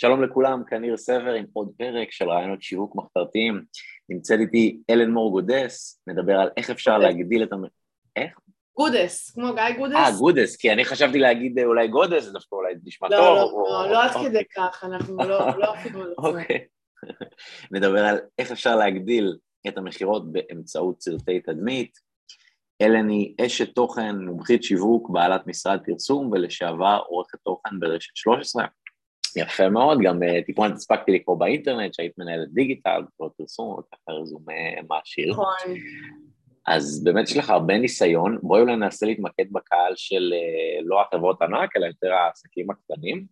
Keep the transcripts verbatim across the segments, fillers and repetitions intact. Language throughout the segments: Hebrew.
שלום לכולם, כאן ניר סבר עם עוד פרק של רעיונות שיווק מחתרתיים. נמצאת איתי אלן מור גודס, נדבר על איך אפשר להגדיל את המ... איך? גודס, כמו גיא גודס. אה, גודס, כי אני חשבתי להגיד אולי גודס, זה דווקא אולי נשמע טוב. לא, לא, לא עד כדי כך, אנחנו לא אפילו... אוקיי. נדבר על איך אפשר להגדיל את המכירות באמצעות סרטי תדמית. אלן היא אשת תוכן, מומחית שיווק, בעלת משרד פרסום, ולשעבר עורכת תוכן ברשת שלוש עשרה. יפה מאוד, גם טיפונת הספקתי לקרוא באינטרנט, שהיית מנהלת דיגיטל, בכל פרסום, וככה רזומה מעשיר. נכון. אז באמת יש לך הרבה ניסיון, בואי אולי ננסה להתמקד בקהל של לא החברות ענק, אלא יותר העסקים הקטנים,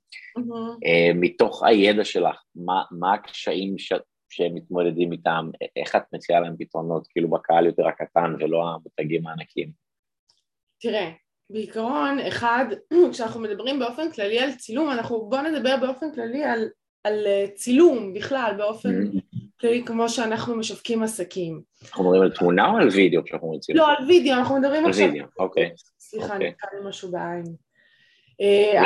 מתוך הידע שלך, מה הקשיים ש... שמתמודדים איתם, איך את מציעה להם פתרונות, כאילו בקהל יותר הקטן ולא המותגים הענקים? תראה, בעיקרון, אחד, כשאנחנו מדברים באופן כללי על צילום, אנחנו בוא נדבר באופן כללי על, על צילום בכלל, באופן כללי כמו שאנחנו משווקים עסקים. אנחנו מדברים על תמונה או על וידאו כשאנחנו אומרים צילום? לא, על וידאו, אנחנו מדברים על עכשיו... וידאו, אוקיי. סליחה, נתקע לי משהו בעין.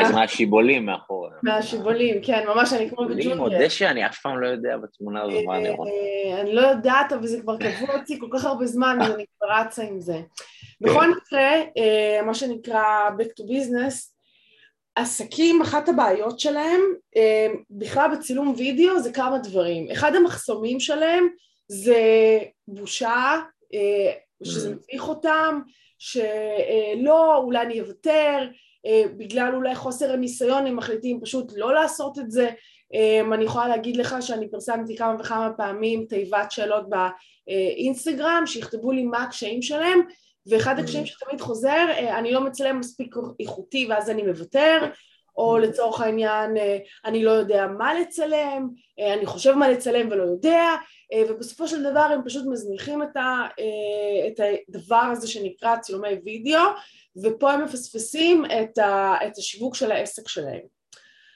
אז מהשיבולים מאחורה. מהשיבולים, כן, ממש אני כמו בג'ונגל. אני מודה שאני אף פעם לא יודע בתמונה הזו מה אני רואה. אני לא יודעת, אבל זה כבר קבוע אותי כל כך הרבה זמן, אז אני כבר רצה עם זה. בכל מקרה, מה שנקרא back to business, עסקים, אחת הבעיות שלהם, בכלל בצילום וידאו, זה כמה דברים. אחד המחסומים שלהם זה בושה, שזה מביך אותם, שלא, אולי אני אוותר, בגלל אולי חוסר הניסיון הם מחליטים פשוט לא לעשות את זה. אני יכולה להגיד לך שאני פרסמתי כמה וכמה פעמים תיבת שאלות באינסטגרם שיכתבו לי מה הקשיים שלהם, ואחד הקשיים שתמיד חוזר, אני לא מצלם מספיק איכותי ואז אני מוותר, או לצורך העניין אני לא יודע מה לצלם, אני חושב מה לצלם ולא יודע, ובסופו של דבר הם פשוט מזניחים את הדבר הזה שנקרא צילומי וידאו, ופה הם מפספסים את, ה, את השיווק של העסק שלהם.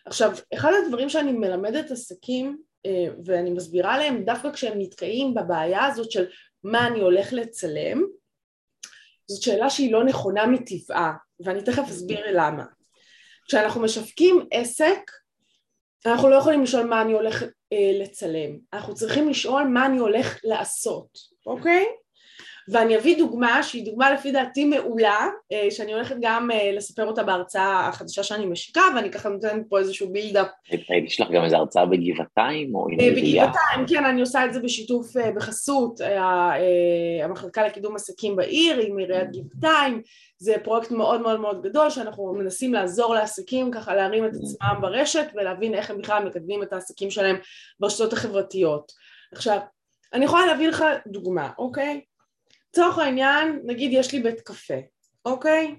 עכשיו, אחד הדברים שאני מלמדת עסקים, ואני מסבירה להם דווקא כשהם נתקעים בבעיה הזאת של מה אני הולך לצלם, זאת שאלה שהיא לא נכונה מטבעה, ואני תכף אסביר למה. כשאנחנו משווקים עסק, אנחנו לא יכולים לשאול מה אני הולך אה, לצלם, אנחנו צריכים לשאול מה אני הולך לעשות, אוקיי? ואני אביא דוגמה, שהיא דוגמה לפי דעתי מעולה, שאני הולכת גם לספר אותה בהרצאה החדשה שאני משיקה, ואני ככה נותנת פה איזשהו בילדאפ. יש לך גם איזו הרצאה בגבעתיים או עם עירייה? בגבעתיים, כן, אני עושה את זה בשיתוף בחסות, המחלקה לקידום עסקים בעיר, עם עיריית גבעתיים, זה פרויקט מאוד מאוד מאוד גדול, שאנחנו מנסים לעזור לעסקים, ככה להרים את עצמם ברשת, ולהבין איך הם בכלל מקדמים את העסקים שלהם ברשתות החברתיות. עכשיו, אני יכולה להביא לך דוגמה, אוקיי? לצורך העניין, נגיד יש לי בית קפה, אוקיי?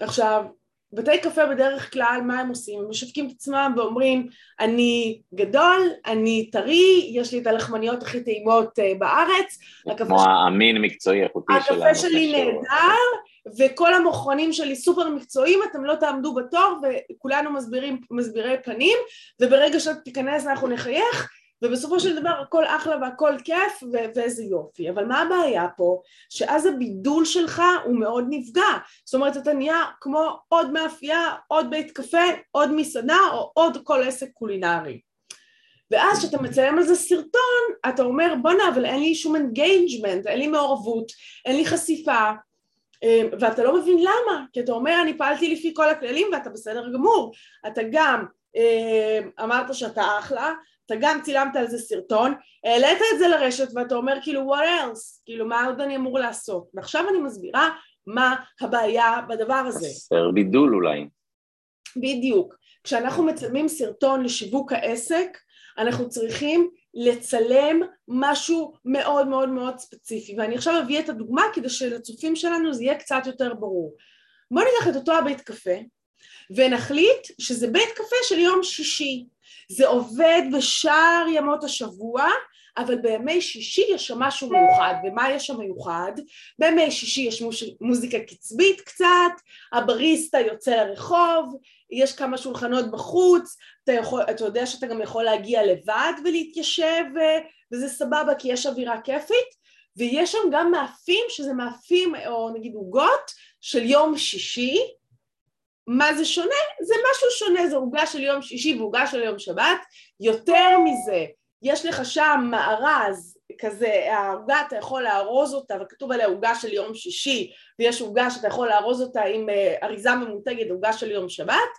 עכשיו, בתי קפה בדרך כלל, מה הם עושים? הם משווקים את עצמם ואומרים, אני גדול, אני טרי, יש לי את הלחמניות הכי טעימות בארץ. כמו האמין מקצועי איכותי שלנו. הקפה שלי נהדר, וכל המוכרונים שלי סופר מקצועיים, אתם לא תעמדו בתור, וכולנו מסבירי פנים, וברגע שאתה תיכנס אנחנו נחייך, ובסופו של דבר הכל אחלה והכל כיף ו- ואיזה יופי, אבל מה הבעיה פה? שאז הבידול שלך הוא מאוד נפגע, זאת אומרת אתה נהיה כמו עוד מאפייה, עוד בית קפה, עוד מסעדה או עוד כל עסק קולינרי. ואז כשאתה מצלם על זה סרטון, אתה אומר בונה, אבל אין לי שום אינגיינג'מנט, אין לי מעורבות, אין לי חשיפה, ואתה לא מבין למה, כי אתה אומר אני פעלתי לפי כל הכללים ואתה בסדר גמור, אתה גם אמרת שאתה אחלה, אתה גם צילמת על זה סרטון, העלית את זה לרשת ואתה אומר כאילו what else, כאילו מה עוד אני אמור לעשות, ועכשיו אני מסבירה מה הבעיה בדבר הזה. חסר בידול אולי. בדיוק, כשאנחנו מצלמים סרטון לשיווק העסק, אנחנו צריכים לצלם משהו מאוד מאוד מאוד ספציפי, ואני עכשיו אביא את הדוגמה כדי שלצופים שלנו זה יהיה קצת יותר ברור. בוא ניקח את אותו הבית קפה, ונחליט שזה בית קפה של יום שישי, זה עובד בשאר ימות השבוע, אבל בימי שישי יש שם משהו מיוחד, ומה יש שם מיוחד? בימי שישי יש מוזיקה קצבית קצת, הבריסטה יוצא לרחוב, יש כמה שולחנות בחוץ, אתה, יכול, אתה יודע שאתה גם יכול להגיע לבד ולהתיישב, וזה סבבה כי יש אווירה כיפית, ויש שם גם מאפים, שזה מאפים או נגיד עוגות של יום שישי, מה זה שונה? זה משהו שונה, זה עוגה של יום שישי ועוגה של יום שבת, יותר מזה, יש לך שם מארז כזה, העוגה אתה יכול לארוז אותה, וכתוב עליה עוגה של יום שישי, ויש עוגה שאתה יכול לארוז אותה עם אריזה ממותגת, עוגה של יום שבת,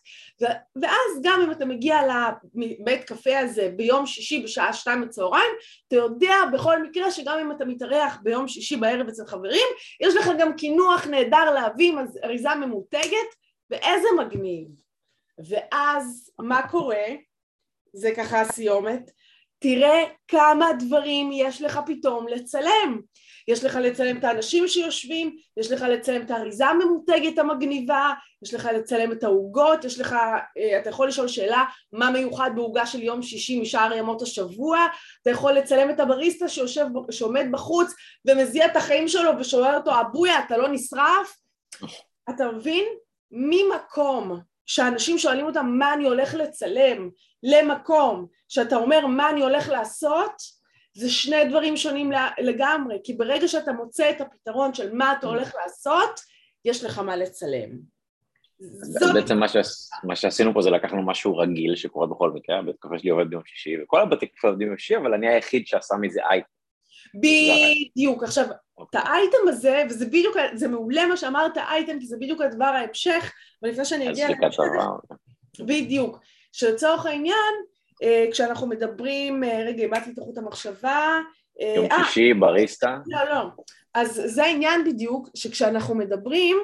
ו- ואז גם אם אתה מגיע לבית קפה הזה ביום שישי בשעה שתיים בצהריים, אתה יודע בכל מקרה שגם אם אתה מתארח ביום שישי בערב אצל חברים, יש לך גם קינוח נהדר להביא עם אריזה ממותגת, ואיזה מגניב. ואז מה קורה? זה ככה הסיומת, תראה כמה דברים יש לך פתאום לצלם. יש לך לצלם את האנשים שיושבים, יש לך לצלם את האריזה הממותגת המגניבה, יש לך לצלם את העוגות, יש לך, אתה יכול לשאול שאלה, מה מיוחד בעוגה של יום שישי משאר ימות השבוע, אתה יכול לצלם את הבריסטה שיושב, שעומד בחוץ, ומזיע את החיים שלו ושואל אותו, אבויה, אתה לא נשרף? אתה מבין? ממקום שאנשים שואלים אותם מה אני הולך לצלם, למקום שאתה אומר מה אני הולך לעשות, זה שני דברים שונים לגמרי, כי ברגע שאתה מוצא את הפתרון של מה אתה הולך לעשות, יש לך מה לצלם. בעצם מה שעשינו פה זה לקחנו משהו רגיל שקורה בכל מקרה, בית קפה שלי עובד ביום שישי, וכל הבתי קפה עובדים ביום שישי, אבל אני היחיד שעשה מזה אייטם. בדיוק, עכשיו את האייטם הזה, וזה בדיוק, זה מעולה מה שאמרת האייטם, כי זה בדיוק הדבר ההמשך, אבל לפני שאני אגיע לזה, בדיוק, שלצורך העניין, כשאנחנו מדברים, רגע, איבדתי את חוט המחשבה, יום שישי, בריסטה, לא, לא, אז זה העניין בדיוק, שכשאנחנו מדברים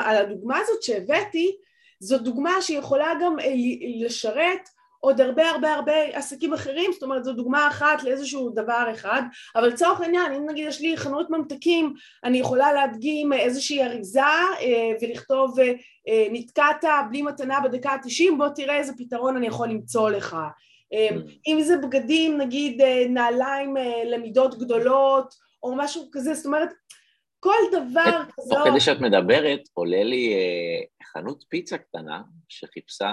על הדוגמה הזאת שהבאתי, זו דוגמה שיכולה גם לשרת עוד הרבה הרבה הרבה עסקים אחרים, זאת אומרת זו דוגמה אחת לאיזשהו דבר אחד, אבל לצורך העניין, אם נגיד יש לי חנות ממתקים, אני יכולה להדגים איזושהי אריזה ולכתוב נתקעת בלי מתנה בדקה ה-תשעים, בוא תראה איזה פתרון אני יכול למצוא לך. אם זה בגדים, נגיד נעליים למידות גדולות, או משהו כזה, זאת אומרת, כל דבר כזו... תוך כדי שאת מדברת, עולה לי חנות פיצה קטנה שחיפשה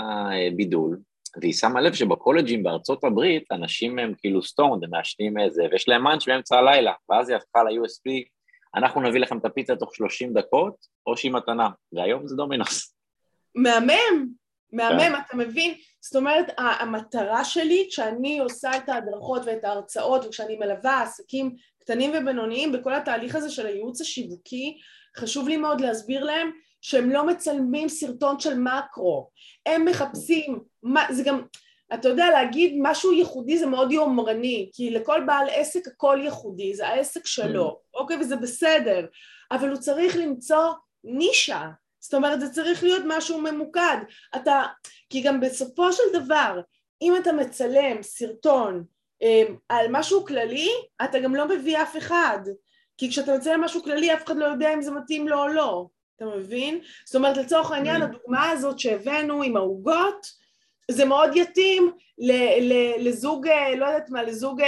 בידול, והיא שמה לב שבקולג'ים בארצות הברית, אנשים הם כאילו סטונד, הם מעשנים איזה, ויש להם מאנץ' באמצע הלילה, ואז היא הפכה ל-יו אס פי, אנחנו נביא לכם את הפיצה תוך שלושים דקות, או שהיא מתנה, והיום זה דומינוס. מהמם, מהמם, אתה מבין? זאת אומרת, המטרה שלי, כשאני עושה את ההדרכות ואת ההרצאות, וכשאני מלווה עסקים קטנים ובינוניים, בכל התהליך הזה של הייעוץ השיווקי, חשוב לי מאוד להסביר להם, שהם לא מצלמים סרטון של מקרו, הם מחפשים, זה גם, אתה יודע, להגיד משהו ייחודי זה מאוד יומרני, כי לכל בעל עסק הכל ייחודי, זה העסק שלו, אוקיי, וזה בסדר, אבל הוא צריך למצוא נישה, זאת אומרת, זה צריך להיות משהו ממוקד, אתה, כי גם בסופו של דבר, אם אתה מצלם סרטון על משהו כללי, אתה גם לא מביא אף אחד, כי כשאתה מצלם משהו כללי, אף אחד לא יודע אם זה מתאים לו או לא, אתה מבין? זאת אומרת, לצורך העניין, הדוגמה הזאת שהבאנו עם העוגות, זה מאוד יתאים לזוג, לא יודעת מה, לזוג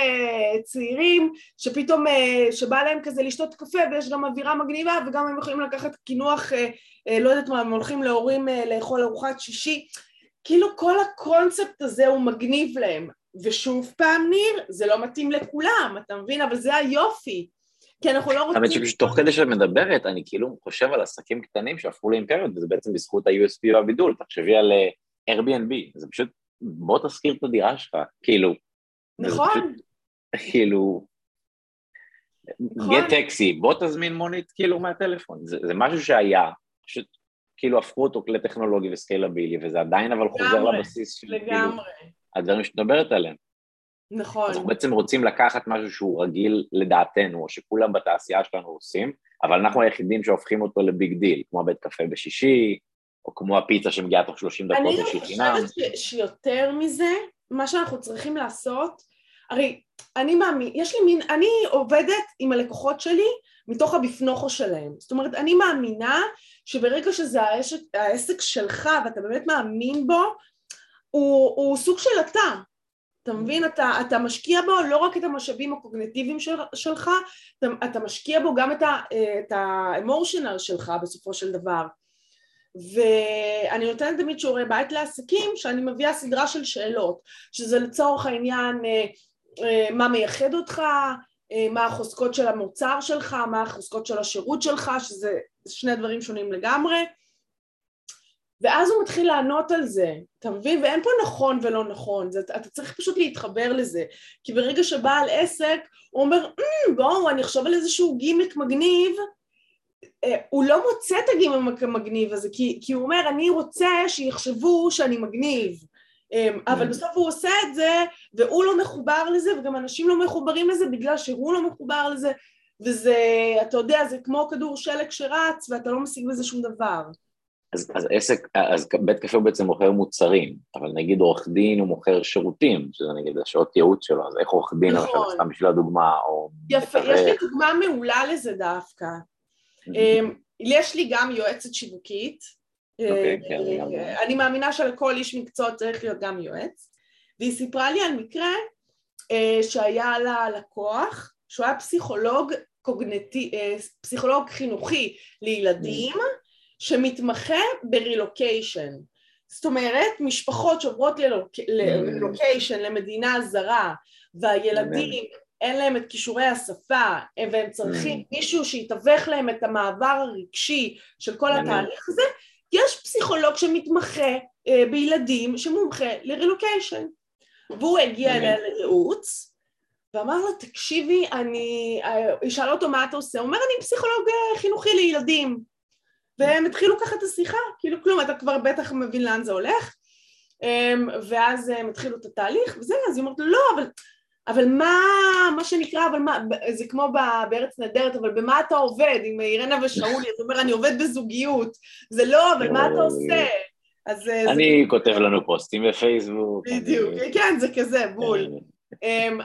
צעירים, שפתאום, שבא להם כזה לשתות קפה, ויש גם אווירה מגניבה, וגם הם יכולים לקחת קינוח, לא יודעת מה, הם הולכים להורים לאכול ארוחת שישי, כאילו כל הקונספט הזה הוא מגניב להם, ושוב פעם ניר, זה לא מתאים לכולם, אתה מבין? אבל זה היופי, כי אנחנו לא רוצים... האמת שתוך כדי שאת מדברת, אני כאילו חושב על עסקים קטנים שהפכו לאימפריות, וזה בעצם בזכות ה-יו אס פי והבידול, תחשבי על Airbnb, זה פשוט, בוא תזכיר את הדירה שלך, כאילו... נכון. כאילו... גט טקסי, בוא תזמין מונית כאילו מהטלפון, זה משהו שהיה, פשוט כאילו הפכו אותו לטכנולוגי וסקיילבילי, וזה עדיין אבל חוזר לבסיס של כאילו... הדברים שתדברת עליהם. נכון. אז אנחנו בעצם רוצים לקחת משהו שהוא רגיל לדעתנו, או שכולם בתעשייה שלנו עושים, אבל אנחנו היחידים שהופכים אותו לביג דיל, כמו בית קפה בשישי, או כמו הפיצה שמגיעה תוך שלושים דקות בשביל חינם. אני חושבת שיותר מזה, מה שאנחנו צריכים לעשות, הרי אני מאמין, יש לי מין, אני עובדת עם הלקוחות שלי, מתוך הבפנוכו שלהם, זאת אומרת, אני מאמינה שברגע שזה העסק שלך, ואתה באמת מאמין בו, הוא, הוא סוג של אתה, אתה מבין, אתה, אתה משקיע בו לא רק את המשאבים הקוגניטיביים של, שלך, אתה, אתה משקיע בו גם את, ה, את האמורשנל שלך בסופו של דבר. ואני נותנת תמיד שיעורי בית לעסקים, שאני מביאה סדרה של שאלות, שזה לצורך העניין מה מייחד אותך, מה החוזקות של המוצר שלך, מה החוזקות של השירות שלך, שזה שני דברים שונים לגמרי, ואז הוא מתחיל לענות על זה, אתה מבין? ואין פה נכון ולא נכון, זה, אתה צריך פשוט להתחבר לזה, כי ברגע שבעל עסק, הוא אומר, mm, בואו, אני חושב על איזשהו גימיק מגניב, אה, הוא לא מוצא את הגימיק המגניב הזה, כי, כי הוא אומר, אני רוצה שיחשבו שאני מגניב, אה, אבל בסוף הוא עושה את זה, והוא לא מחובר לזה, וגם אנשים לא מחוברים לזה, בגלל שהוא לא מחובר לזה, וזה, אתה יודע, זה כמו כדור שלג שרץ, ואתה לא משיג בזה שום דבר. אז, אז עסק, אז בית קפה הוא בעצם מוכר מוצרים, אבל נגיד עורך דין הוא מוכר שירותים, שזה נגיד השעות ייעוץ שלו, אז איך עורך דין, נכון. למשל, סתם בשביל הדוגמה, או... יפה, יש לי דוגמה מעולה לזה דווקא. יש לי גם יועצת שיווקית, אני מאמינה שלכל איש מקצוע צריך להיות גם יועץ, והיא סיפרה לי על מקרה שהיה לה לקוח, שהוא היה פסיכולוג קוגנטי, פסיכולוג חינוכי לילדים, שמתמחה ברילוקיישן. זאת אומרת, משפחות שעוברות לרילוקיישן, למדינה זרה, והילדים אין להם את כישורי השפה, והם צריכים מישהו שיתווך להם את המעבר הרגשי של כל התהליך הזה, יש פסיכולוג שמתמחה בילדים שמומחה לרילוקיישן. והוא הגיע אליה לרעוץ, ואמר לה, תקשיבי, אני, היא שאלה אותו מה אתה עושה, הוא אומר, אני פסיכולוג חינוכי לילדים, והם התחילו ככה את השיחה, כאילו כלום, אתה כבר בטח מבין לאן זה הולך, ואז הם התחילו את התהליך, וזה, אז היא אומרת, לא, אבל, אבל מה, מה שנקרא, אבל מה, זה כמו בארץ נהדרת, אבל במה אתה עובד, עם אירנה ושאולי, אתה אומר, אני עובד בזוגיות, זה לא, אבל מה אתה עושה? אז, אני זה... כותב לנו פוסטים בפייסבוק. בדיוק, אני... כן, זה כזה, בול.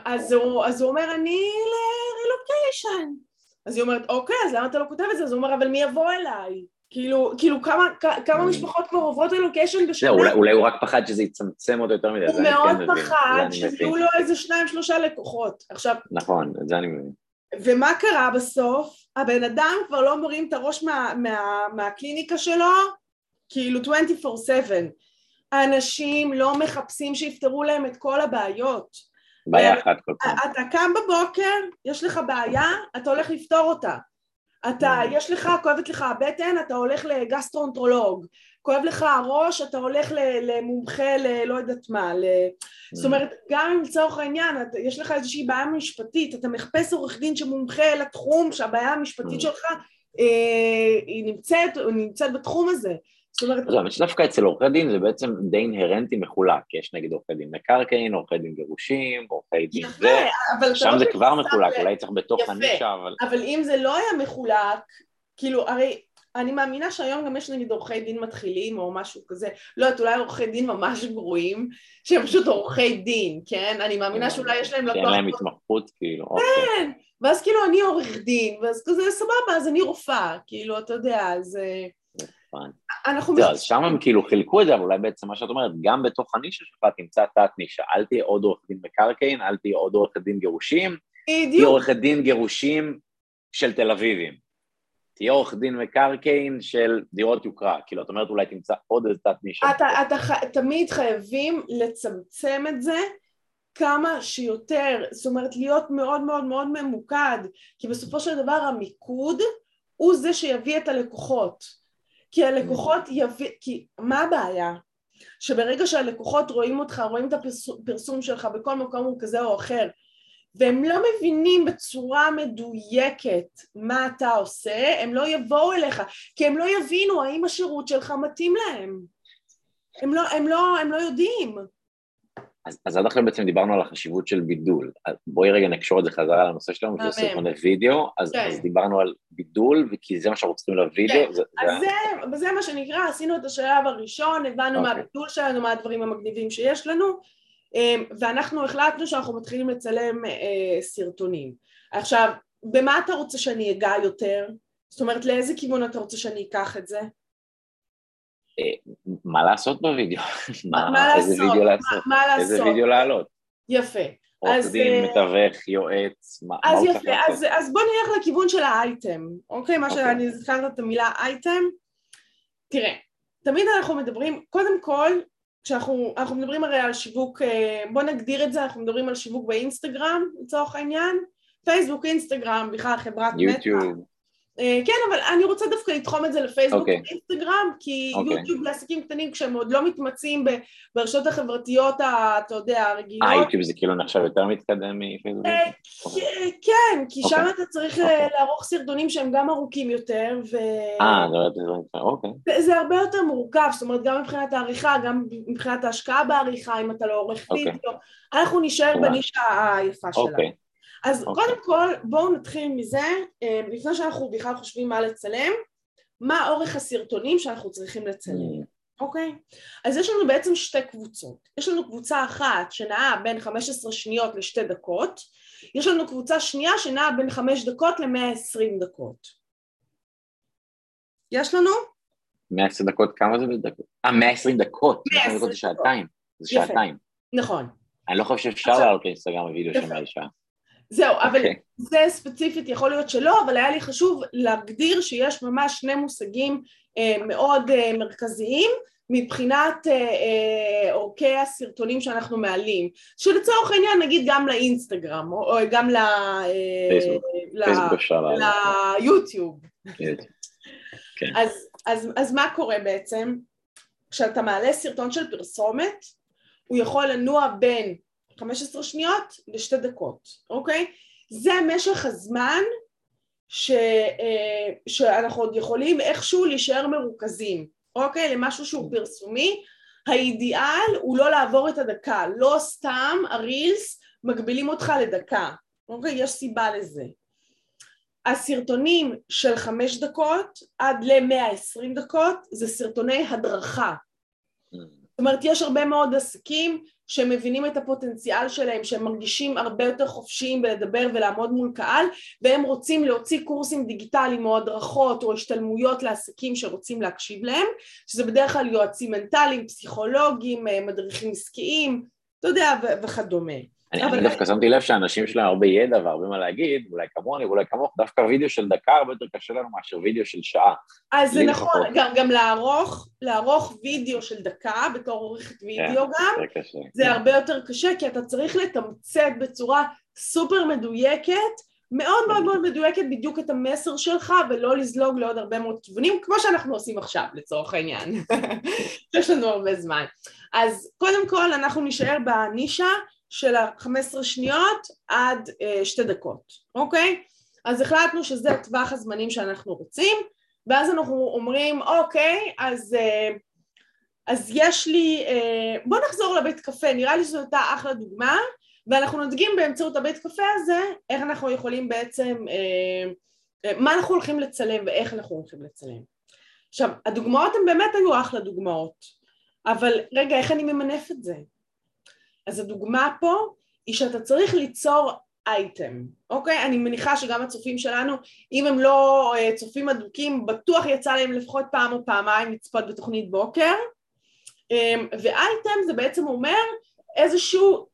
אז הוא, אז הוא אומר, אני לרילוקיישן. אז היא אומרת, אוקיי, אז למה אתה לא כותב את זה? אז הוא אומר, אבל מי יבוא אליי? כאילו, כאילו כמה, כמה משפחות כבר עוברות רילוקיישן בשנה? אולי, אולי הוא רק פחד שזה יצמצם אותו יותר מדי. הוא מאוד פחד שיהיו לו איזה שניים, שלושה לקוחות. עכשיו, נכון, את זה אני מבין. ומה קרה בסוף? הבן אדם כבר לא מורים את הראש מה, מה, מהקליניקה שלו, כאילו עשרים וארבע שבע. האנשים לא מחפשים שיפתרו להם את כל הבעיות. בעיה אחת כל פעם. אתה קם בבוקר, יש לך בעיה, אתה הולך לפתור אותה. אתה, יש לך, כואבת לך הבטן, אתה הולך לגסטרונטרולוג. כואב לך הראש, אתה הולך למומחה, לא יודעת מה. זאת אומרת, גם אם לצורך העניין, יש לך איזושהי בעיה משפטית, אתה מחפש עורך דין שמומחה לתחום, שהבעיה המשפטית שלך, היא נמצאת, היא נמצאת בתחום הזה. אז דווקא אצל עורכי דין זה בעצם די אינהרנטי מחולק, יש נגיד עורכי דין מקרקעין, עורכי דין גירושים, עורכי דין זה, שם זה כבר מחולק, אולי צריך בתוך הנישה, אבל... אבל אם זה לא היה מחולק, כאילו, הרי אני מאמינה שהיום גם יש נגיד עורכי דין מתחילים או משהו כזה, לא, את אולי עורכי דין ממש גרועים, שהם פשוט עורכי דין, כן? אני מאמינה שאולי יש להם... שאין להם התמחות, כאילו, כן, ואז כאילו אני עורך דין, ואז כזה סבבה, אז אני רופאה, כאילו, אתה יודע, אז... אז שם הם כאילו חילקו את זה, אבל אולי בעצם מה שאת אומרת, גם בתוך הנישה שלך תמצא תת נישה, אל תהיה עוד עורכת דין מקרקעין, אל תהיה עוד עורכת דין גירושים, תהיה עורכת דין גירושים של תל אביבים, תהיה עורכת דין מקרקעין של דירות יוקרה, כאילו את אומרת אולי תמצא עוד איזה תת נישה. תמיד חייבים לצמצם את זה כמה שיותר, זאת אומרת להיות מאוד מאוד מאוד ממוקד, כי בסופו של דבר המיקוד הוא זה שיביא את הלקוחות. כי הלקוחות יביא, כי מה הבעיה? שברגע שהלקוחות רואים אותך, רואים את הפרסום שלך בכל מקום הוא כזה או אחר, והם לא מבינים בצורה מדויקת מה אתה עושה, הם לא יבואו אליך, כי הם לא יבינו האם השירות שלך מתאים להם. הם לא, הם לא, הם לא יודעים. אז, אז עד עכשיו בעצם דיברנו על החשיבות של בידול. בואי רגע נקשור את זה חזרה לנושא שלנו, שזה סרטוני וידאו, אז, כן. אז דיברנו על בידול, וכי זה מה שאנחנו צריכים לוידאו. כן. זה, אז זה... זה, זה מה שנקרא, עשינו את השלב הראשון, הבנו okay. מה הבידול שלנו, מה הדברים המגניבים שיש לנו, ואנחנו החלטנו שאנחנו מתחילים לצלם סרטונים. עכשיו, במה אתה רוצה שאני אגע יותר? זאת אומרת, לאיזה כיוון אתה רוצה שאני אקח את זה? מה לעשות בווידאו? איזה וידאו לעשות? איזה וידאו לעלות? יפה. עורך דין, מתווך, יועץ, מה הוא צריך לעשות? אז בוא נלך לכיוון של האייטם, אוקיי? מה שאני זכרת את המילה אייטם. תראה, תמיד אנחנו מדברים, קודם כל, כשאנחנו מדברים הרי על שיווק, בוא נגדיר את זה, אנחנו מדברים על שיווק באינסטגרם, לצורך העניין, פייסבוק, אינסטגרם, בכלל חברת מטא. יוטיוב. כן, אבל אני רוצה דווקא לתחום את זה לפייסבוק ואינסטגרם, כי יוטיוב לעסקים קטנים, כשהם עוד לא מתמצאים ברשתות החברתיות, אתה יודע, הרגילות. אה, יוטיוב זה כאילו נחשב יותר מתקדם מפייסבוק? כן, כי שם אתה צריך לערוך סרטונים שהם גם ארוכים יותר, אה, זה הרבה יותר מורכב, זאת אומרת, גם מבחינת העריכה, גם מבחינת ההשקעה בעריכה, אם אתה לא עורך וידאו, אנחנו נשאר בנישה היפה שלנו. אז קודם כל, בואו נתחיל מזה, לפני שאנחנו בכלל חושבים מה לצלם, מה אורך הסרטונים שאנחנו צריכים לצלם, אוקיי? אז יש לנו בעצם שתי קבוצות. יש לנו קבוצה אחת שנעה בין חמש עשרה שניות לשתי דקות, יש לנו קבוצה שנייה שנעה בין חמש דקות ל-מאה ועשרים דקות. יש לנו? מאה ועשרים דקות, כמה זה בדקות? אה, מאה ועשרים דקות. מאה ועשרים דקות זה שעתיים. זה שעתיים. נכון. אני לא חושב שאפשר להעלות לאינסטגרם הוידאו של מאה שעה. זהו, אבל זה ספציפית יכול להיות שלא, אבל היה לי חשוב להגדיר שיש ממש שני מושגים מאוד מרכזיים מבחינת אורכי הסרטונים שאנחנו מעלים, שלצורך העניין נגיד גם לאינסטגרם, או גם ליוטיוב. אז מה קורה בעצם? כשאתה מעלה סרטון של פרסומת, הוא יכול לנוע בין חמש עשרה שניות לשתי דקות, אוקיי? זה משך הזמן ש, שאנחנו עוד יכולים איכשהו להישאר מרוכזים, אוקיי? למשהו שהוא פרסומי, האידיאל הוא לא לעבור את הדקה, לא סתם הרילס מגבילים אותך לדקה, אוקיי? יש סיבה לזה. הסרטונים של חמש דקות עד ל-מאה ועשרים דקות זה סרטוני הדרכה. זאת אומרת, יש הרבה מאוד עסקים שמבינים את הפוטנציאל שלהם, שהם מרגישים הרבה יותר חופשיים בלדבר ולעמוד מול קהל, והם רוצים להוציא קורסים דיגיטליים או הדרכות או השתלמויות לעסקים שרוצים להקשיב להם, שזה בדרך כלל יועצים מנטליים, פסיכולוגים, מדריכים עסקיים, אתה יודע, וכדומה. אני דווקא שמתי לב שאנשים שלהם הרבה ידע והרבה מה להגיד, אולי כמוני, אולי כמוך, דווקא וידאו של דקה הרבה יותר קשה לנו מאשר וידאו של שעה. אז זה נכון, גם לערוך וידאו של דקה, בתור עורכת וידאו גם, זה הרבה יותר קשה, כי אתה צריך לתמצת בצורה סופר מדויקת, מאוד מאוד מאוד מדויקת בדיוק את המסר שלך, ולא לזלוג לעוד הרבה מאוד כיוונים, כמו שאנחנו עושים עכשיו, לצורך העניין. יש לנו הרבה זמן. אז קודם כל, אנחנו נשאר בנישה, של חמש עשרה שניות עד שתי דקות, אוקיי? אז החלטנו שזה טווח הזמנים שאנחנו רוצים, ואז אנחנו אומרים, אוקיי, אז, אז יש לי, בוא נחזור לבית קפה, נראה לי שזו אותה אחלה דוגמה, ואנחנו נדגים באמצעות הבית קפה הזה, איך אנחנו יכולים בעצם, מה אנחנו הולכים לצלם ואיך אנחנו הולכים לצלם. עכשיו, הדוגמאות הן באמת היו אחלה דוגמאות, אבל רגע, איך אני ממנף את זה? אז הדוגמה פה היא שאתה צריך ליצור אייטם, אוקיי? אני מניחה שגם הצופים שלנו, אם הם לא צופים אדוקים, בטוח יצא להם לפחות פעם או פעמיים לצפות בתוכנית בוקר, ואייטם זה בעצם אומר איזשהו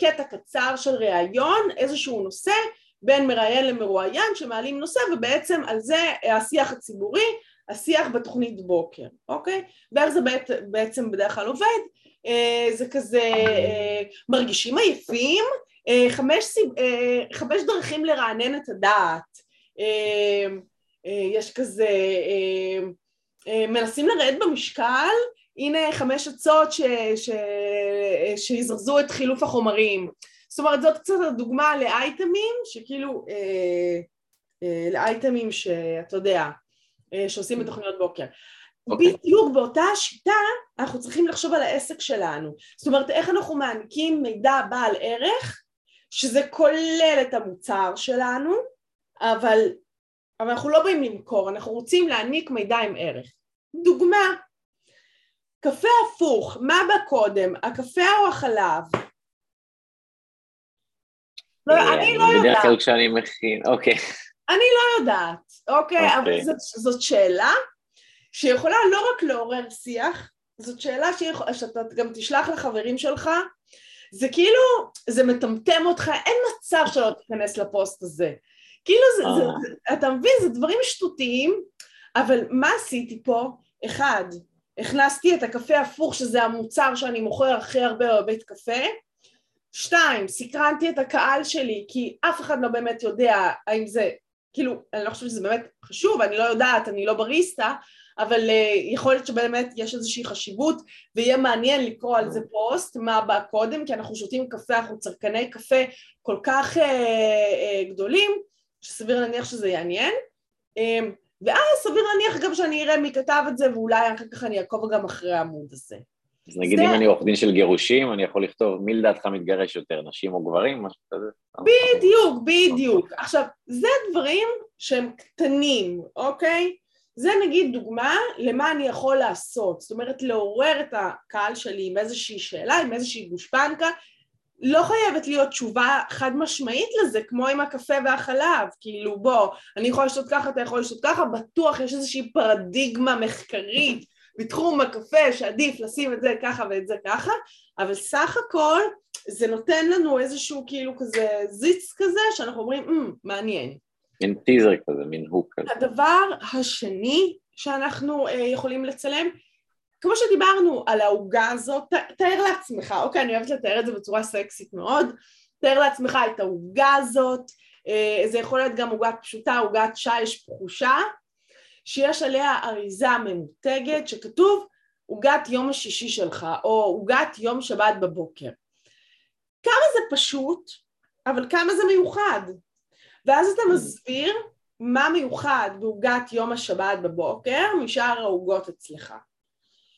קטע קצר של ראיון, איזשהו נושא, בין מראיין למרואיין שמעלים נושא, ובעצם על זה השיח הציבורי, השיח בתוכנית בוקר, אוקיי? ואיך זה בעצם בדרך כלל עובד? זה כזה, מרגישים עייפים, חמש, חמש דרכים לרענן את הדעת, יש כזה, מנסים לרדת במשקל, הנה חמש עצות ש, ש, שיזרזו את חילוף החומרים, זאת אומרת זאת קצת הדוגמה לאייטמים, שכאילו, לאייטמים שאתה יודע, שעושים בתוכניות בוקר. בדיוק באותה השיטה אנחנו צריכים לחשוב על העסק שלנו, זאת אומרת איך אנחנו מעניקים מידע בעל ערך שזה כולל את המוצר שלנו, אבל, אבל אנחנו לא באים למכור, אנחנו רוצים להעניק מידע עם ערך. דוגמה, קפה הפוך, מה בא קודם, הקפה או החלב? לא, אני לא יודעת. בדרך כלל כשאני מכין, אוקיי. אני לא יודעת, אוקיי, אבל זאת שאלה שיכולה לא רק לעורר שיח, זאת שאלה שאתה גם תשלח לחברים שלך, זה כאילו, זה מטמטם אותך, אין מצב שלא תיכנס לפוסט הזה. כאילו, זה, זה, אתה מבין, זה דברים שטותיים, אבל מה עשיתי פה? אחד, הכנסתי את הקפה הפוך, שזה המוצר שאני מוכר הכי הרבה בבית קפה, שתיים, סקרנתי את הקהל שלי, כי אף אחד לא באמת יודע האם זה כאילו, אני לא חושבת שזה באמת חשוב, אני לא יודעת, אני לא בריסטה, אבל יכול להיות שבאמת יש איזושהי חשיבות, ויהיה מעניין לקרוא על זה פוסט, מה בא קודם, כי אנחנו שותים קפה, אנחנו צרכני קפה כל כך גדולים, שסביר להניח שזה יעניין, ואז סביר להניח גם שאני אראה מי כתב את זה, ואולי אחר כך אני אעקוב גם אחרי העמוד הזה. אז נגיד אם אני עורך דין של גירושים, אני יכול לכתוב מי לדעתך מתגרש יותר, נשים או גברים, משהו כזה. בדיוק, בדיוק. עכשיו, זה דברים שהם קטנים, אוקיי? זה נגיד דוגמה למה אני יכול לעשות, זאת אומרת לעורר את הקהל שלי עם איזושהי שאלה, עם איזושהי גושפנקה, לא חייבת להיות תשובה חד משמעית לזה, כמו עם הקפה והחלב, כאילו בוא, אני יכול לשתות ככה, אתה יכול לשתות ככה, בטוח יש איזושהי פרדיגמה מחקרית בתחום הקפה שעדיף לשים את זה ככה ואת זה ככה, אבל סך הכל זה נותן לנו איזשהו כאילו כזה זיץ כזה, שאנחנו אומרים, מעניין. מין טיזר כזה, מין הוק כזה. הדבר השני שאנחנו יכולים לצלם, כמו שדיברנו על ההוגה הזאת, תאר לעצמך, אוקיי, אני אוהבת לתאר את זה בצורה סקסית מאוד, תאר לעצמך את ההוגה הזאת, זה יכול להיות גם הוגה פשוטה, הוגת שיש פחושה, שיש עליה אריזה ממותגת, שכתוב, הוגת יום השישי שלך, או הוגת יום שבת בבוקר. כמה זה פשוט, אבל כמה זה מיוחד. ואז אתה מסביר מה מיוחד בהוגת יום השבת בבוקר, משאר ההוגות אצלך.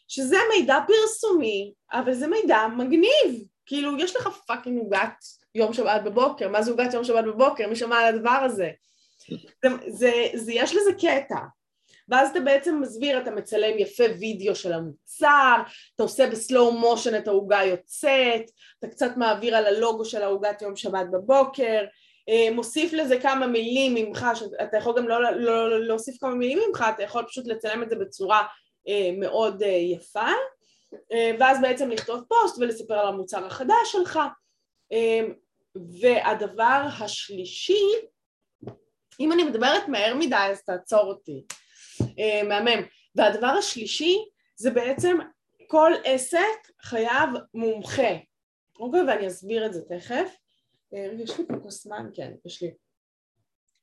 שזה מידע פרסומי, אבל זה מידע מגניב. כאילו, יש לך פאקינג הוגת יום שבת בבוקר, מה זה הוגת יום שבת בבוקר? מי שמע על הדבר הזה? זה, זה, זה, יש לזה קטע. ואז אתה בעצם מסביר, אתה מצלם יפה וידאו של המוצר, אתה עושה בסלואו מושן את ההוגה יוצאת, אתה קצת מעביר על הלוגו של ההוגת יום שבת בבוקר, מוסיף לזה כמה מילים ממך, אתה יכול גם לא, לא, לא להוסיף כמה מילים ממך, אתה יכול פשוט לצלם את זה בצורה מאוד יפה, ואז בעצם לכתוב פוסט ולספר על המוצר החדש שלך. והדבר השלישי, אם אני מדברת מהר מדי אז תעצור אותי, מהמם. והדבר השלישי זה בעצם כל עסק חייב מומחה. אוקיי, ואני אסביר את זה תכף. יש לי פה כוס מים, כן, יש לי.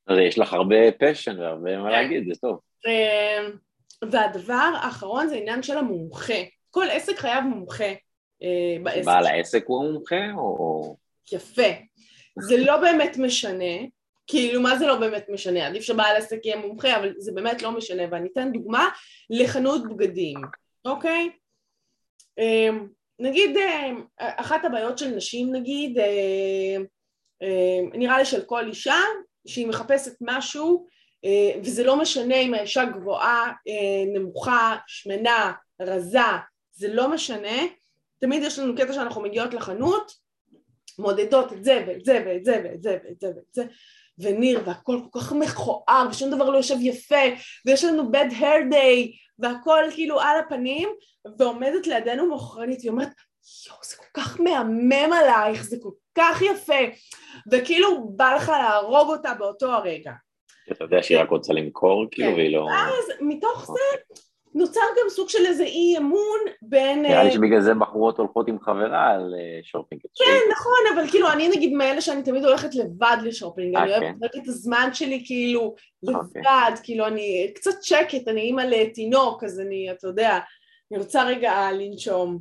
אז יש לך הרבה פשן והרבה מה להגיד, זה טוב. והדבר האחרון זה עניין של המומחה. כל עסק חייב מומחה בעסק. בעל העסק הוא המומחה או... יפה. זה לא באמת משנה. כאילו, מה זה לא באמת משנה? עדיף שבעל עסק יהיה מומחה, אבל זה באמת לא משנה, ואני אתן דוגמה לחנות בגדים, אוקיי? נגיד, אחת הבעיות של נשים, נגיד, נראה לי של כל אישה, שהיא מחפשת משהו, וזה לא משנה אם האישה גבוהה, נמוכה, שמנה, רזה, זה לא משנה, תמיד יש לנו קטע שאנחנו מגיעות לחנות, מודדות את זה ואת זה ואת זה ואת זה ואת זה ואת זה, וניר, והכל כל כך מכוער, ושום דבר לא יושב יפה, ויש לנו bad hair day, והכל כאילו על הפנים, ועומדת לידינו מוכרנית, והיא אומרת, יואו, זה כל כך מהמם עלייך, זה כל כך יפה, וכאילו בא לך להרוג אותה באותו הרגע. אתה יודע שהיא רק רוצה למכור, כאילו, והיא לא... אז מתוך זה... נוצר גם סוג של איזה אי אמון בין... נראה לי שבגלל זה בחורות הולכות עם חברה על שורפינג. כן, נכון, אבל כאילו אני נגיד מאלה שאני תמיד הולכת לבד לשורפינג, אני אוהבת את הזמן שלי כאילו לבד, כאילו אני קצת שקט, אני אימא לתינוק, אז אני, אתה יודע, אני רוצה רגע לנשום.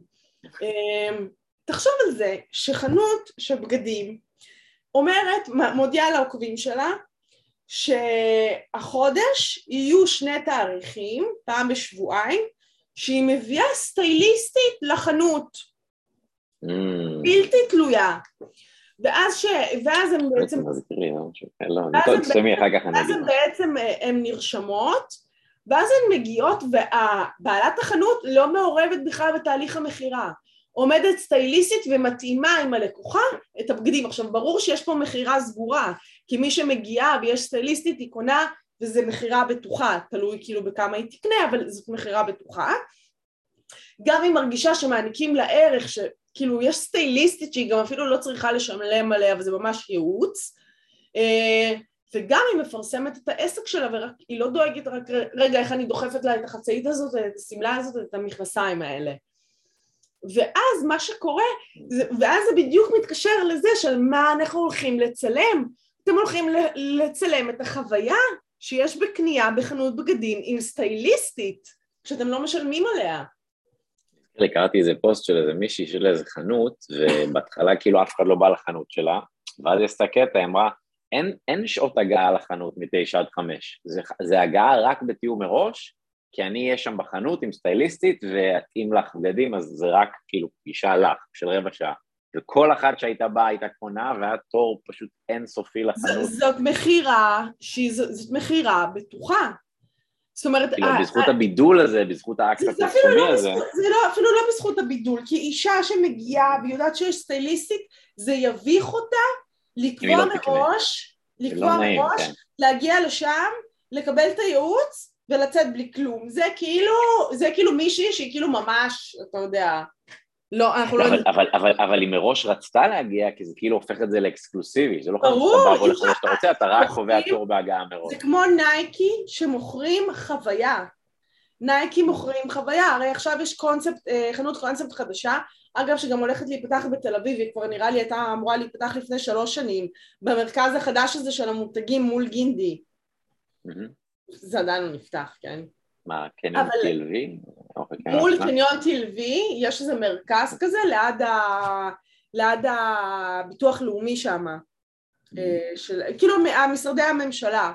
תחשוב על זה, שחנות שבגדים אומרת, מודיעה לעוקבים שלה, שהחודש יהיו שני תאריכים, פעם בשבועיים, שהיא מביאה סטייליסטית לחנות, בלתי תלויה, ואז הם בעצם, ואז הם בעצם נרשמות, ואז הן מגיעות, ובעלת החנות לא מעורבת בכלל בתהליך המכירה, עומדת סטייליסטית ומתאימה עם הלקוחה את הבגדים. עכשיו ברור שיש פה מחירה סגורה, כי מי שמגיעה ויש סטייליסטית היא קונה, וזה מחירה בטוחה, תלוי כאילו בכמה היא תקנה, אבל זאת מחירה בטוחה. גם היא מרגישה שמעניקים לה ערך, שכאילו יש סטייליסטית שהיא גם אפילו לא צריכה לשלם עליה, וזה ממש ייעוץ, וגם היא מפרסמת את העסק שלה, והיא לא דואגת רק רגע איך אני דוחפת לה את החצאית הזאת, את הסמלה הזאת, את המכנסיים האלה. ואז מה שקורה, ואז זה בדיוק מתקשר לזה של מה אנחנו הולכים לצלם, אתם הולכים לצלם את החוויה שיש בקנייה בחנות בגדים עם סטייליסטית, שאתם לא משלמים עליה. לקראתי איזה פוסט של איזה מישהי של איזה חנות, ובהתחלה כאילו אף אחד לא בא לחנות שלה, ואז הסתכלת, היא אמרה, אין, אין שעות הגעה לחנות מתשע עד חמש, זה, זה הגעה רק בתיאום מראש, כי אני אהיה שם בחנות עם סטייליסטית, ואתאים לך בגדים, אז זה רק כאילו פגישה לך של רבע שעה. וכל אחת שהייתה באה הייתה קונה, והיה תור פשוט אינסופי לחנות. ז, זאת מחירה, שהיא, זאת מחירה בטוחה. זאת אומרת... בזכות הבידול הזה, בזכות האקט הקסומי הזה. זה אפילו לא בזכות הבידול, כי אישה שמגיעה ויודעת שיש סטייליסטית, זה יביך אותה לקבוע מראש, לקבוע מראש, להגיע לשם, לקבל את הייעוץ, ולצאת בלי כלום. זה כאילו, זה כאילו מישהי שהיא כאילו ממש, אתה יודע... לא, אנחנו לא... אבל, אבל, אבל היא מראש רצתה להגיע, כי זה כאילו הופך את זה לאקסקלוסיבי, זה לא חושב שאתה בא בוא לחלוש שאתה רוצה, אתה רק חווה התור בהגעה מראש. זה כמו נייקי שמוכרים חוויה, נייקי מוכרים חוויה, הרי עכשיו יש קונספט, חנות קונספט חדשה, אגב שגם הולכת להיפתח בתל אביב, היא כבר נראה לי הייתה אמורה להיפתח לפני שלוש שנים, במרכז החדש הזה של המותגים מול גינדי. זה עדיין לא נפתח, כן? מה, קניון תל-אביב? מול קניון תל-אביב יש איזה מרכז כזה ליד הביטוח לאומי שם, כאילו משרדי הממשלה.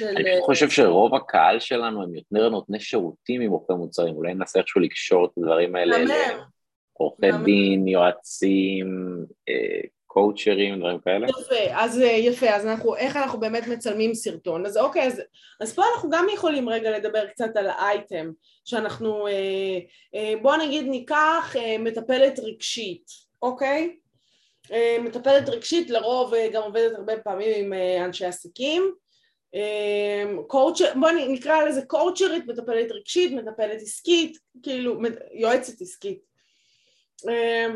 אני חושב שרוב הקהל שלנו הם יותר נותני שירותים עם אורחי מוצרים, אולי ננסה איכשהו לקשור את הדברים האלה, אורחי דין, יועצים, קואוצ'רים, דברים כאלה. יפה, אז יפה, אז אנחנו, איך אנחנו באמת מצלמים סרטון, אז אוקיי, אז, אז פה אנחנו גם יכולים רגע לדבר קצת על האייטם, שאנחנו, אה, אה, בוא נגיד ניקח אה, מטפלת רגשית, אוקיי? אה, מטפלת רגשית לרוב אה, גם עובדת הרבה פעמים עם אה, אנשי עסקים, אה, קואוצ'ר, בוא נקרא לזה קואוצ'רית, מטפלת רגשית, מטפלת עסקית, כאילו, יועצת עסקית. אה,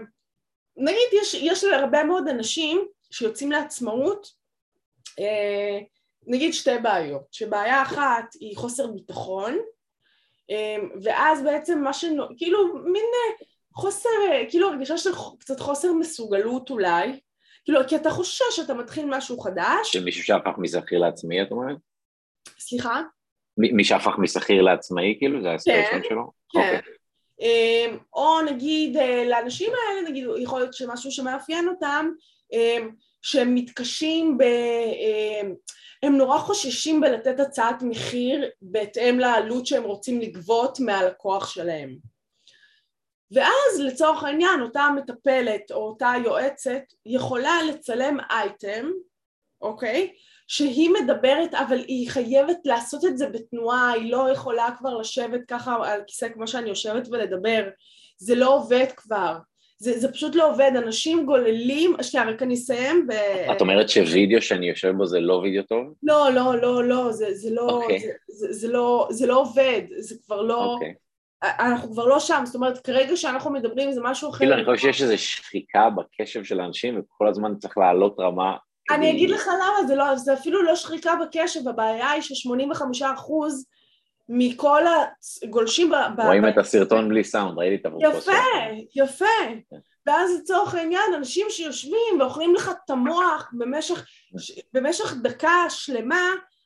נגיד, יש, יש להרבה מאוד אנשים שיוצאים לעצמאות, אה, נגיד שתי בעיות, שבעיה אחת היא חוסר ביטחון, אה, ואז בעצם מה שנו, כאילו מין חוסר, כאילו הרגישה של קצת חוסר מסוגלות אולי, כאילו כי אתה חושש שאתה מתחיל משהו חדש. שמישהו שהפך מסחיר לעצמאי, את אומרת? סליחה? מ- מי שהפך מסחיר לעצמאי, כאילו, זה הסטיישן שלו? כן, כן. Okay. או נגיד לאנשים האלה, נגיד יכול להיות שמשהו שמאפיין אותם, שהם מתקשים, ב... הם נורא חוששים בלתת הצעת מחיר בהתאם לעלות שהם רוצים לגבות מהלקוח שלהם. ואז לצורך העניין אותה מטפלת או אותה יועצת יכולה לצלם אייטם, אוקיי? שהיא מדברת, אבל היא חייבת לעשות את זה בתנועה, היא לא יכולה כבר לשבת ככה על כיסא כמו שאני יושבת ולדבר, זה לא עובד כבר, זה, זה פשוט לא עובד, אנשים גוללים, שנייה, רק אני אסיים ב... את אומרת שווידאו שאני יושב בו זה לא וידאו טוב? לא, לא, לא, לא, זה, זה, לא, okay. זה, זה, זה, לא, זה לא עובד, זה כבר לא... Okay. אנחנו כבר לא שם, זאת אומרת, כרגע שאנחנו מדברים זה משהו אחר. כאילו, אני חושב שיש איזו שחיקה בקשב של האנשים, וכל הזמן צריך לעלות רמה... אני אגיד לך למה, זה, לא, זה אפילו לא שחיקה בקשב, הבעיה היא ש-שמונים וחמישה אחוז מכל הגולשים... רואים את הסרטון בלי סאונד, ראיתי את הבוקוס. יפה, יפה. ואז לצורך העניין, אנשים שיושבים ואוכלים לך את המוח במשך, במשך דקה שלמה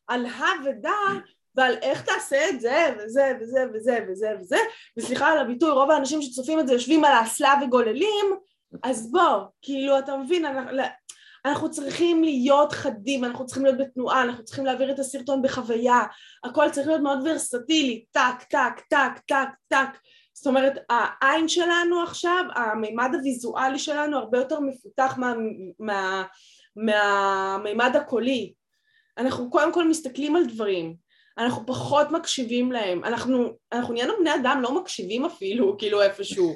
על הוודא, ועל איך תעשה את זה, וזה, וזה, וזה, וזה, וזה. וסליחה על הביטוי, רוב האנשים שצופים את זה יושבים על האסלה וגוללים, אז בוא, כאילו, אתה מבין, אנחנו... אנחנו צריכים להיות חדים, אנחנו צריכים להיות בתנועה, אנחנו צריכים להעביר את הסרטון בחוויה, הכל צריך להיות מאוד ורסטילי, טק, טק, טק, טק, טק. זאת אומרת, העין שלנו עכשיו, המימד הוויזואלי שלנו הרבה יותר מפותח מה, מה, מהמימד הקולי. אנחנו קודם כל מסתכלים על דברים, אנחנו פחות מקשיבים להם, אנחנו, אנחנו נהיינו בני אדם, לא מקשיבים אפילו, כאילו איפשהו.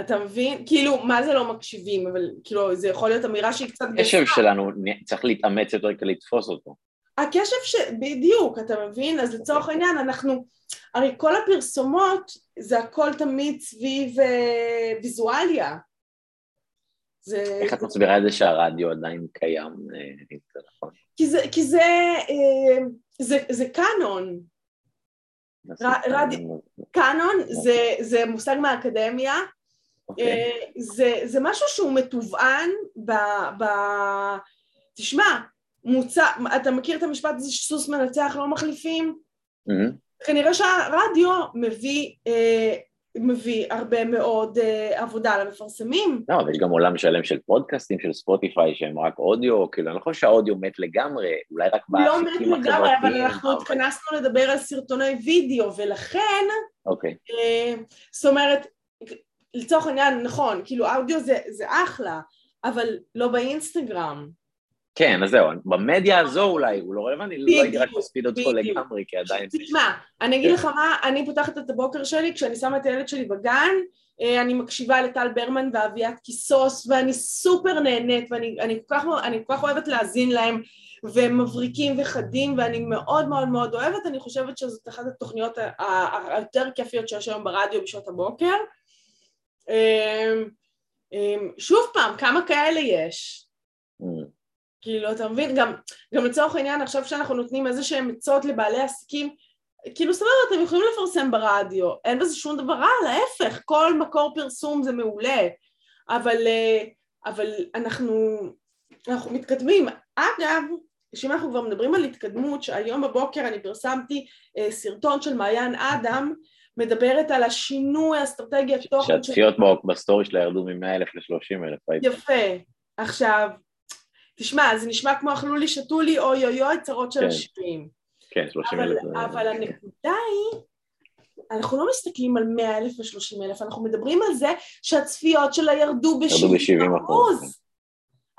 אתה מבין? כאילו, מה זה לא מקשיבים? אבל כאילו, זה יכול להיות אמירה שהיא קצת... הקשב שלנו צריך להתאמץ יותר כדי לתפוס אותו. הקשב ש... בדיוק, אתה מבין? אז לצורך העניין, אנחנו... הרי כל הפרסומות, זה הכל תמיד סביב ויזואליה. איך את מסבירה את זה שהרדיו עדיין קיים? כי זה קאנון. קאנון זה מושג מהאקדמיה, זה משהו שהוא מתובען תשמע, מוצא, אתה מכיר את המשפט הזה שסוס מנצח לא מחליפים? Mm-hmm. כנראה שהרדיו מביא, אה, מביא הרבה מאוד אה, עבודה למפרסמים. לא, אבל יש גם עולם שלם של פודקאסטים, של ספוטיפיי, שהם רק אודיו, כאילו אני חושב שהאודיו מת לגמרי, אולי רק לא מת לגמרי, אבל אנחנו אבל... התכנסנו לדבר על סרטוני וידאו, ולכן, אוקיי. אה, זאת אומרת, לצורך העניין, נכון, כאילו אודיו זה, זה אחלה, אבל לא באינסטגרם. כן, אז זהו, במדיה הזו אולי, הוא לא רלוונטי, לא הייתי רק מספיד אותו לגמרי, כי עדיין... תשמע, אני אגיד לך מה, אני פותחת את הבוקר שלי, כשאני שמה את הילד שלי בגן, אני מקשיבה לטל ברמן ואביית כיסוס, ואני סופר נהנית, ואני כל כך אוהבת להזין להם, ומבריקים וחדים, ואני מאוד מאוד מאוד אוהבת, אני חושבת שזאת אחת התוכניות היותר כיפיות שיש היום ברדיו בשעות הבוקר. שוב פעם, כמה כאלה יש? כאילו, אתה מבין, גם, גם לצורך העניין, עכשיו שאנחנו נותנים איזה שהם עצות לבעלי עסקים, כאילו, סבבה, אתם יכולים לפרסם ברדיו, אין בזה שום דבר רע, להפך, כל מקור פרסום זה מעולה, אבל, אבל אנחנו, אנחנו מתקדמים. אגב, שאם אנחנו כבר מדברים על התקדמות, שהיום בבוקר אני פרסמתי סרטון של מעיין אדם, מדברת על השינוי האסטרטגי התוכן. שהצפיות ש... בסטורי שלה ירדו מ-מאה אלף ל-שלושים אלף. יפה. עכשיו, תשמע, זה נשמע כמו אכלו לי, שתו לי, אוי אוי אוי, צרות של השפעים. כן, שלושים אלף. אבל הנקודה היא, אנחנו לא מסתכלים על מאה אלף ו-שלושים אלף, אנחנו מדברים על זה שהצפיות שלה ירדו ב-שבעים אחוז.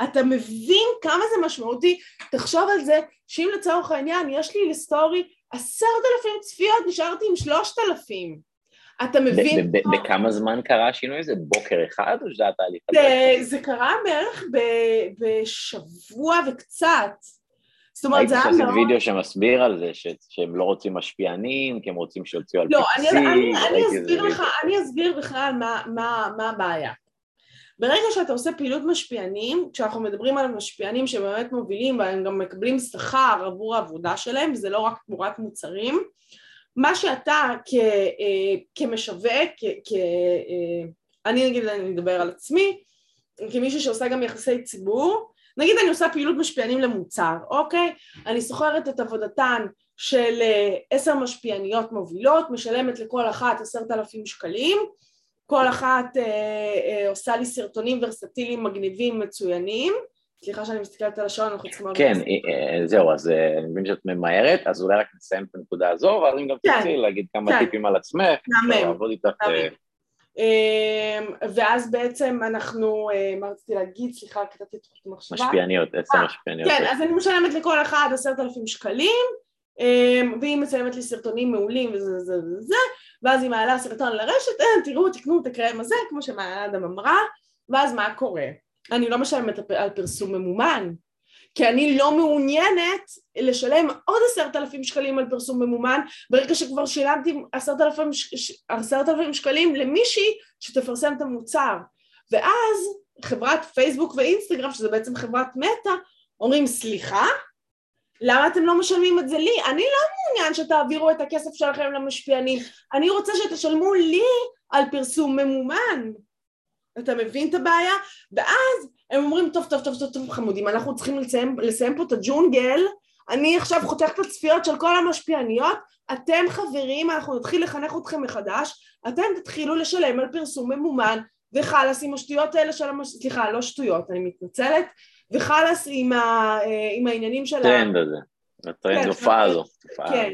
אתה מבין כמה זה משמעותי? תחשוב על זה, שאם לצורך העניין, יש לי לסטורי עשרת אלפים צפיות, נשארתי עם שלושת אלפים. אתה מבין? בכמה זמן קרה השינוי הזה? בוקר אחד או שזה התהליך? זה קרה בערך בשבוע וקצת. זאת אומרת, זה היה מאוד... הייתי שעשית וידאו שמסביר על זה, שהם לא רוצים משפיענים, כי הם רוצים שיוציאו על פקסים. לא, אני אסביר בכלל מה הבעיה. ברגע שאתה עושה פעילות משפיענים, כשאנחנו מדברים על משפיענים שבאמת מובילים, והם גם מקבלים שכר עבור העבודה שלהם, זה לא רק תמורת מוצרים, מה שאתה כמשווק, אני נגיד, אני מדבר על עצמי, כמישהו שעושה גם יחסי ציבור, נגיד אני עושה פעילות משפיענים למוצר, אוקיי? אני סוחרת את עבודתן של עשר משפיעניות מובילות, משלמת לכל אחת עשרת אלפים שקלים, כל אחת עושה לי סרטונים ורסטיליים מגניבים מצוינים, סליחה שאני מסתכלת על השעון, אנחנו צריכים... כן, זהו, אז אני מבין שאת ממהרת, אז אולי רק נסיים את הנקודה הזו, אבל אם גם תרצי להגיד כמה טיפים על עצמך, לעבוד איתך... ואז בעצם אנחנו, מה רציתי להגיד, סליחה, קטעתי את המחשבה. משפיעניות, עשר משפיעניות. כן, אז אני משלמת לכל אחד עשרת אלפים שקלים, והיא מצלמת לי סרטונים מעולים וזה זה זה, ואז היא מעלה סרטון לרשת, תראו, תקנו את הקרם הזה, כמו שמעדם אמרה, ואז מה קורה? אני לא משלמת על פרסום ממומן, כי אני לא מעוניינת לשלם עוד עשרת אלפים שקלים על פרסום ממומן, ברגע שכבר שילמתי עשרת אלפים, עשרת אלפים שקלים למישהי שתפרסם את המוצר. ואז חברת פייסבוק ואינסטגרם, שזה בעצם חברת מטה, אומרים, סליחה, למה אתם לא משלמים את זה לי? אני לא מעוניין שתעבירו את הכסף שלכם למשפיענים, אני רוצה שתשלמו לי על פרסום ממומן. אתה מבין את הבעיה? ואז הם אומרים, טוב, טוב, טוב, טוב, טוב, חמודים, אנחנו צריכים לסיים, לסיים פה את הג'ונגל, אני עכשיו חותך את הצפיות של כל המשפיעניות, אתם חברים, אנחנו נתחיל לחנך אתכם מחדש, אתם תתחילו לשלם על פרסום ממומן, וחלס עם השטויות האלה של המש... סליחה, לא שטויות, אני מתנצלת, וחלס עם, ה... עם העניינים של... הטרנד הזה, הטרנד הופעה הזו. כן,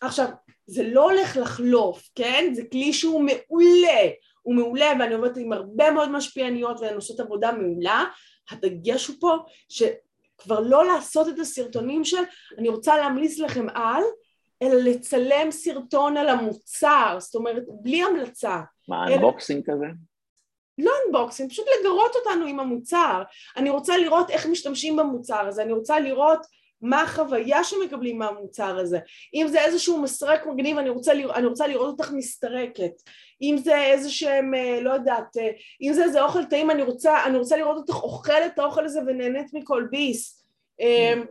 עכשיו, זה לא הולך לחלוף, כן? זה כלי שהוא מעולה, הוא מעולה, ואני עובדת עם הרבה מאוד משפיעניות, והן עושות עבודה מעולה. הדגש הוא פה, שכבר לא לעשות את הסרטונים של, אני רוצה להמליץ לכם על, אלא לצלם סרטון על המוצר, זאת אומרת, בלי המלצה. מה, אנבוקסינג כזה? לא אנבוקסינג, פשוט לגרות אותנו עם המוצר. אני רוצה לראות איך משתמשים במוצר הזה, אני רוצה לראות... מה החוויה שמקבלים מהמוצר הזה, אם זה איזשהו מסרק מגניב, אני רוצה, לרא- אני רוצה לראות אותך מסתרקת, אם זה איזה שהם, לא יודעת, אם זה איזה אוכל טעים, אני רוצה, אני רוצה לראות אותך אוכל את האוכל הזה ונהנית מכל ביס, mm.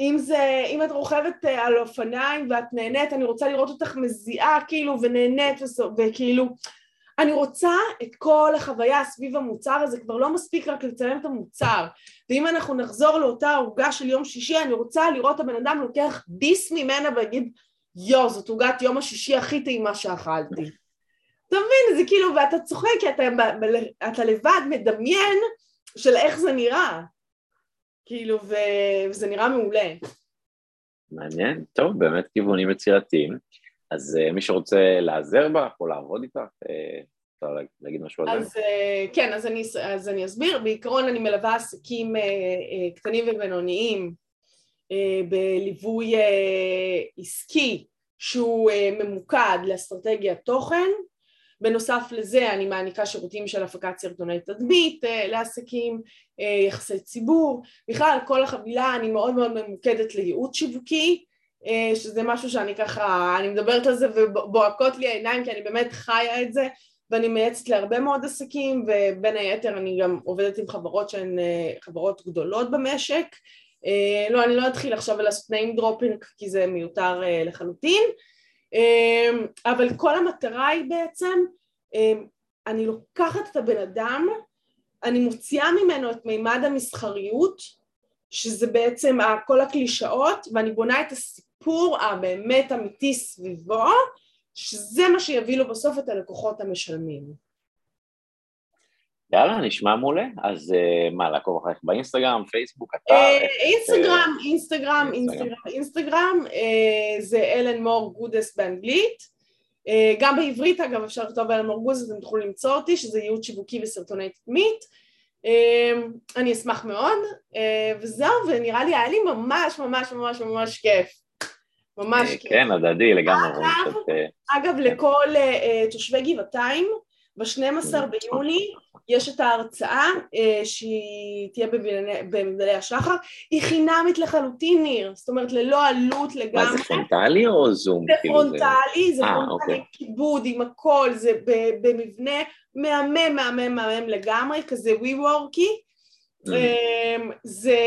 אם זה, אם את רוכבת על אופניים ואת נהנית, אני רוצה לראות אותך מזיעה כאילו ונהנית וכאילו, אני רוצה את כל החוויה סביב המוצר הזה, כבר לא מספיק רק לצלם את המוצר. ואם אנחנו נחזור לאותה הוגה של יום שישי, אני רוצה לראות הבן אדם לוקח דיס ממנה ויגיד, יו, זאת הוגת יום השישי הכי טעימה שאכלתי. אתה מבין, זה כאילו, ואתה צוחק, כי אתה, אתה לבד מדמיין של איך זה נראה. כאילו, וזה נראה מעולה. מעניין, טוב, באמת כיוונים יצירתיים. אז מי שרוצה לעזר בך או לעבוד איתך, אתה להגיד משהו על זה? כן, אז אני, אז אני אסביר. בעיקרון אני מלווה עסקים קטנים ובינוניים בליווי עסקי שהוא ממוקד לאסטרטגיית תוכן. בנוסף לזה אני מעניקה שירותים של הפקת סרטוני תדמית לעסקים, יחסי ציבור. בכלל, כל החבילה אני מאוד מאוד ממוקדת לייעוד שיווקי, שזה משהו שאני ככה, אני מדברת על זה ובועקות לי העיניים, כי אני באמת חיה את זה, ואני מייעצת להרבה מאוד עסקים, ובין היתר אני גם עובדת עם חברות שהן חברות גדולות במשק. לא, אני לא אתחיל עכשיו לעשות name dropping, כי זה מיותר לחלוטין, אבל כל המטרה היא בעצם, אני לוקחת את הבן אדם, אני מוציאה ממנו את מימד המסחריות, שזה בעצם כל הקלישאות, ואני בונה את הסיפור הבאמת אמיתי סביבו, שזה מה שיביא לו בסוף את הלקוחות המשלמים. יאללה, נשמע מעולה. אז מה, לעקוב אחריך באינסטגרם, פייסבוק, אתר? אינסטגרם, אינסטגרם, אינסטגרם, אינסטגרם, זה אלן מור גודס באנגלית, גם בעברית אגב אפשר לכתוב אלן מור גודס, אתם תוכלו למצוא אותי, שזה ייעוד שיווקי וסרטוני תדמית, אני אשמח מאוד, וזהו, ונראה לי, היה לי ממש ממש ממש ממש כיף, ממש כיף. כן, הדדי, לגמרי. אגב, לכל תושבי גבעתיים, ב-שנים עשר ביוני יש את ההרצאה שהיא תהיה במגדלי השחר, היא חינמית לחלוטין, ניר, זאת אומרת ללא עלות לגמרי. מה, זה פרונטלי או זום? זה פרונטלי, זה פרונטלי כיבוד עם הכל, זה במבנה מהמם, מהמם, מהמם לגמרי, כזה WeWork-y, זה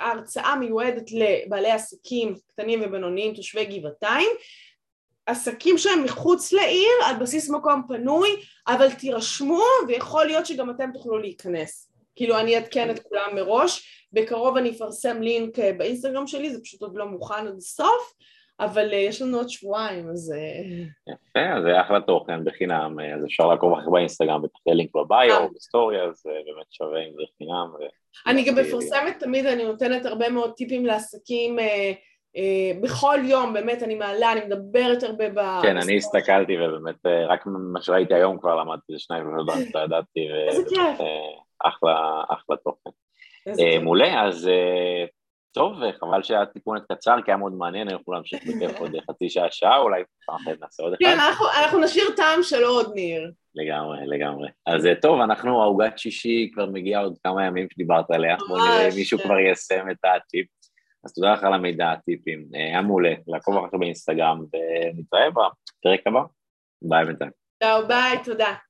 ההרצאה מיועדת לבעלי עסקים קטנים ובינוניים, תושבי גבעתיים, עסקים שהם מחוץ לעיר, על בסיס מקום פנוי, אבל תירשמו, ויכול להיות שגם אתם תוכלו להיכנס. כאילו, אני אתקן את כולם מראש, בקרוב אני אפרסם לינק באינסטגרם שלי, זה פשוט עוד לא מוכן עד הסוף, אבל יש לנו עוד שבועיים, אז... יפה, זה אחלה תוכן בחינם, אז אפשר לעקוב אחרי באינסטגרם, ותחתיה לינק בביו או בסטוריה, אז באמת שווה אם זה חינם. אני גם מפרסמת תמיד, אני נותנת הרבה מאוד טיפים לעסקים, בכל יום, באמת אני מעלה, אני מדברת הרבה ב... כן, אני הסתכלתי ובאמת, רק מה שראיתי היום כבר למדתי, שניים ולדעת, תעדתי, ואחלה תוכן. מעולה, אז טוב, חבל שהיה טיפונת קצר, כי היה מאוד מעניין, אני יכול להמשיך בכיף עוד חצי שעה, שעה, אולי נעשה עוד אחד. כן, אנחנו נשאיר טעם של עוד, ניר. לגמרי, לגמרי. אז טוב, אנחנו, ההוגת שישי כבר מגיעה עוד כמה ימים שדיברת עליה, בואו נראה אם מישהו כבר יישם את הטיפ. אז תודה לך על המידע, הטיפים, היה מעולה, לעקוב אחריך באינסטגרם, ונתראה בפרק הבא, ביי בינתיים. תודה, ביי, תודה.